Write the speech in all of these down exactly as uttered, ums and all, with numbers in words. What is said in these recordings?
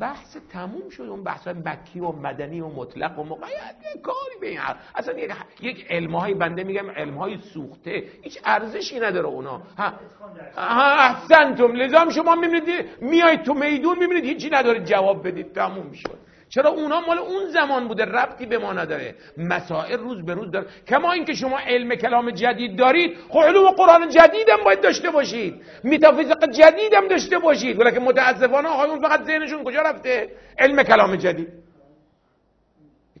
بحث تموم شد. اون بحث های مکی و مدنی و مطلق و مقید یه کاری به این حرف اصلا یک علمهای بنده میگم علمهای سوخته هیچ ارزشی نداره اونا. احسنتم. لزام شما میبینید میایید تو میدون میبینید هیچی نداره جواب بدید تموم شد. چرا اونا مال اون زمان بوده ربطی به ما نداره. مسائل روز به روز داره. کما اینکه شما علم کلام جدید دارید خب علوم قرآن جدید هم باید داشته باشید، متافیزیک جدید هم داشته باشید، ولی که متاسفانه آقایون فقط ذهنشون کجا رفته؟ علم کلام جدید.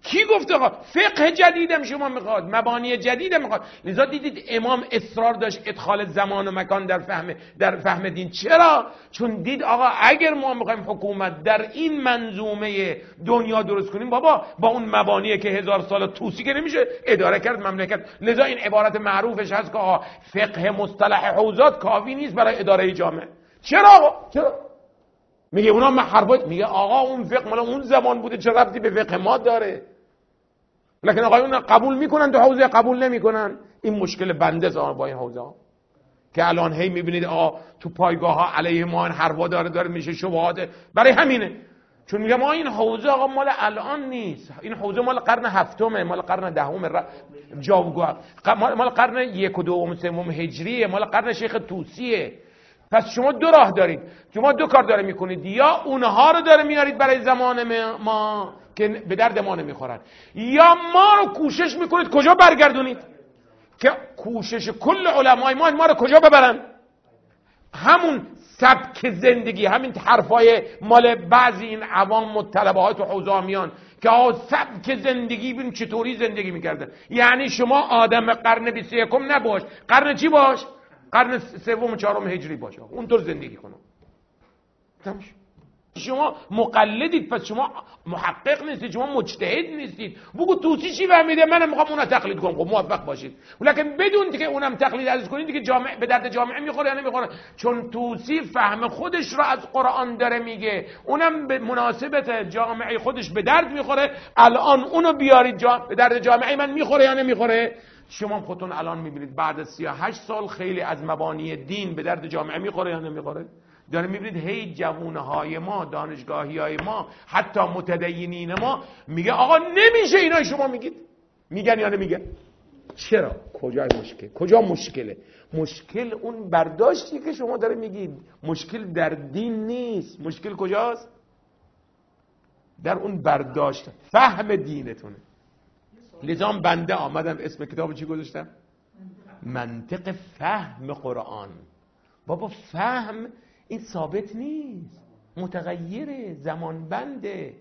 کی گفته آقا فقه جدیدم شما میخواد، مبانی جدیدم میخواد؟ لذا دیدید امام اصرار داشت ادخال زمان و مکان در فهم در فهم دین. چرا؟ چون دید آقا اگر ما میخوایم حکومت در این منظومه دنیا درست کنیم بابا با اون مبانی که هزار سال توسی که نمیشه اداره کرد مملکت. لذا این عبارت معروفش هست که آقا فقه مصطلح حوزات کافی نیست برای اداره جامعه. چرا آقا؟ چرا میگه اونا محربات؟ میگه آقا اون فقه مال اون زمان بوده چه ربطی به فقه ما داره؟ لکن آقایون قبول میکنن تو حوزه قبول نمیکنن. این مشکل بنده است با این حوزه ها که الان هی میبینید آقا تو پایگاه ها علیه ما حروا داره داره میشه شبهات. برای همینه چون میگم آقا این حوزه آقا مال الان نیست، این حوزه مال قرن هفتمه، مال قرن دهمه، ر... جاوگاه مال قرن یک و دوم سوم هجریه، مال قرن شیخ طوسیه. پس شما دو راه دارید، شما دو کار داره میکنید، یا اونها رو داره میارید برای زمان ما که به درد ما نمیخورن، یا ما رو کوشش میکنید کجا برگردونید که کوشش کل علمای ما ما رو کجا ببرن؟ همون سبک زندگی، همین حرفای مال بعضی این عوام و طلبه های تو حوزه میان که آقا سبک زندگی ببین چطوری زندگی میکردن. یعنی شما آدم قرن بیست و یکم نباش، قرن چی باش؟ قرن سوم و چهارم هجری باشه، اونطور زندگی کنم. تمش شما مقلدید، پس شما محقق نیستید، شما مجتهد نیستید. بگو طوسی چی فهمیده منم میخوام اونها تقلید کنم، خب موفق باشید، ولکن بدون که اونم تقلید ازش کنید که جامعه به درد جامعه میخوره یا نمیخوره. چون طوسی فهم خودش رو از قرآن داره میگه، اونم به مناسبت جامعه خودش به درد میخوره. الان اونو بیارید جا... به درد جامعه من میخوره یا نمیخوره؟ شما خودتون الان میبینید بعد از سی و هشت سال خیلی از مبانی دین به درد جامعه میخوره یا نمیخوره؟ داره میبینید هی جوانهای ما، دانشگاهیای ما، حتی متدینین ما میگه آقا نمیشه اینای شما میگید. میگن یا نمیگن؟ چرا؟ کجا مشکل؟ کجا مشکله؟ مشکل اون برداشتی که شما داره میگید. مشکل در دین نیست، مشکل کجاست؟ در اون برداشت، فهم دینتونه. لزام بنده آمدم اسم کتاب چی گذاشتم؟ منطق فهم قرآن. بابا فهم این ثابت نیست، متغیره، زمان بنده.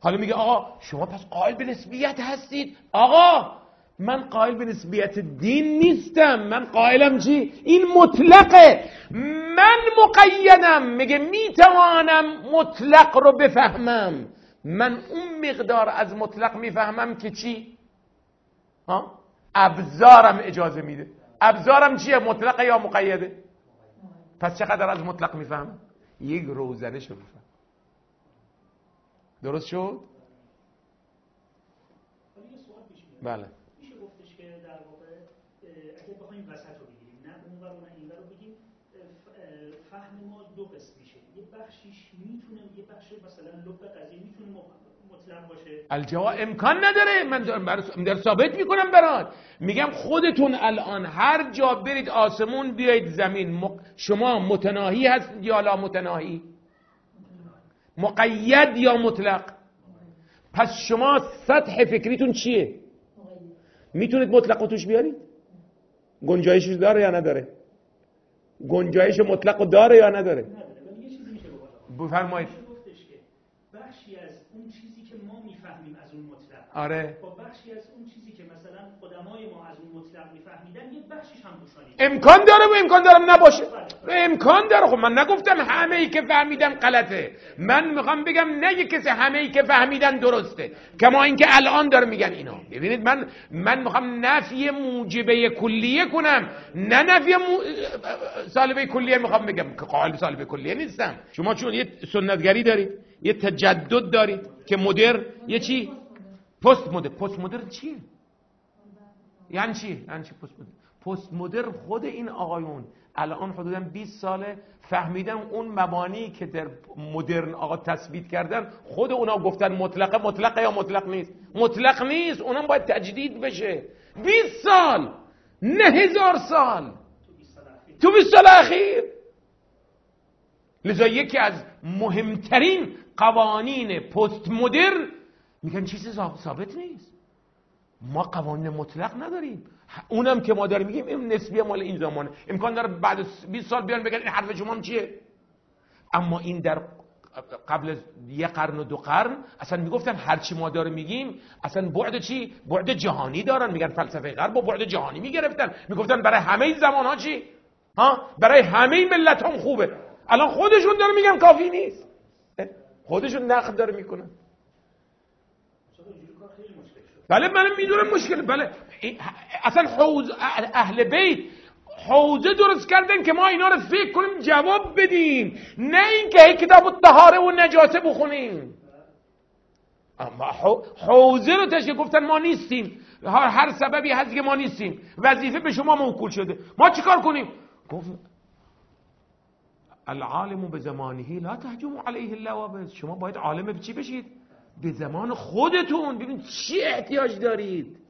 حالا میگه آقا شما پس قائل به نسبیت هستید. آقا من قائل به نسبیت دین نیستم، من قائلم چی؟ این مطلقه، من مقیدم. میگه میتوانم مطلق رو بفهمم، من اون مقدار از مطلق میفهمم که چی؟ ها؟ ابزارم اجازه میده. ابزارم چیه؟ مطلقه یا مقیده؟ پس چقدر از مطلق میفهمم؟ یک روزنه شو میفهم. درست شد؟ بله. میشه گفتش که در واقع اگه بخوایم وسط رو بگیریم، نه اون و نه این رو بگیم، فهم ما دو قسم میشه. یه بخشیش میتونه، یه بخش مثلا لب قضیه میتونه مطلق باشه. الجوا امکان نداره. من در ثابت میکنم برات، میگم خودتون الان هر جا برید، آسمون بیایید زمین، شما متناهی هست یا لا متناهی؟ مقید یا مطلق؟ پس شما سطح فکریتون چیه؟ میتونید مطلق رو توش بیارید؟ گنجایشش داره یا نداره؟ گنجایش مطلق رو داره یا نداره؟ بفرمایید. گفتش که بخشی از اون چیزی که ما میفهمیم از اون مطلق، آره، با بخشی از اون چیزی که مثلا قدمای ما از اون مطلق میفهمیدن یه بخشش هم گوشانید. امکان داره و امکان دارم نباشه. امکان داره. خب من نگفتم همه ای که فهمیدن غلطه، من میخوام بگم نه یک کسی همه ای که فهمیدن درسته، کما اینکه الان داره میگن اینا. ببینید من من میخوام نفی موجبه کلیه کنم، نه نفی مو... سالبه کلیه. میخوام بگم که قائل سالبه کلیه نیستم. شما چون یه سنتگری دارید، یه تجدد دارید که مدر یه چی؟ پست مدر. پست مدر چیه؟ یعنی چی؟ یعنی چی پست مدرن؟ پست مدرن خود این آقایون الان حدوداً بیست ساله فهمیدن اون مبانی که در مدرن آقا تثبیت کردن خود اونا گفتن مطلقه مطلقه یا مطلق نیست، مطلق نیست، اونم باید تجدید بشه. بیست سال نه هزار سال، تو بیست سال اخیر. لذا یکی از مهمترین قوانین پست مدرن میگن چیزی ثابت نیست، ما قوانین مطلق نداریم، اونم که ما داریم میگیم این نسبیه مال این زمانه، امکان داره بعد بیست سال بیان بگن این حرف شما هم چیه. اما این در قبل از یک قرن و دو قرن اصلا میگفتن هرچی ما داره میگیم اصلا بعد چی؟ بعد جهانی دارن. میگن فلسفه غرب با بعد جهانی میگرفتن، میگفتن برای همه زمان ها چی؟ ها؟ برای همه ملت هم خوبه. الان خودشون داره میگن کافی نیست، خودشون نقد داره میکنن. بله من میدونم مشکل، بله اصلا حوز اهل بیت حوزه درست کردن که ما اینا رو فکر کنیم جواب بدیم، نه اینکه کتاب الطهاره و نجاسه بخونیم. اما حوزه رو تشکیل گفتن ما نیستیم، هر سببی هست که ما نیستیم، وظیفه به شما موکول شده، ما چیکار کنیم؟ گفت العالم به زمانه لا تهجم علیه اللوابط، شما باید عالم به چی بشید؟ به زمان خودتون، ببین چی احتیاج دارید.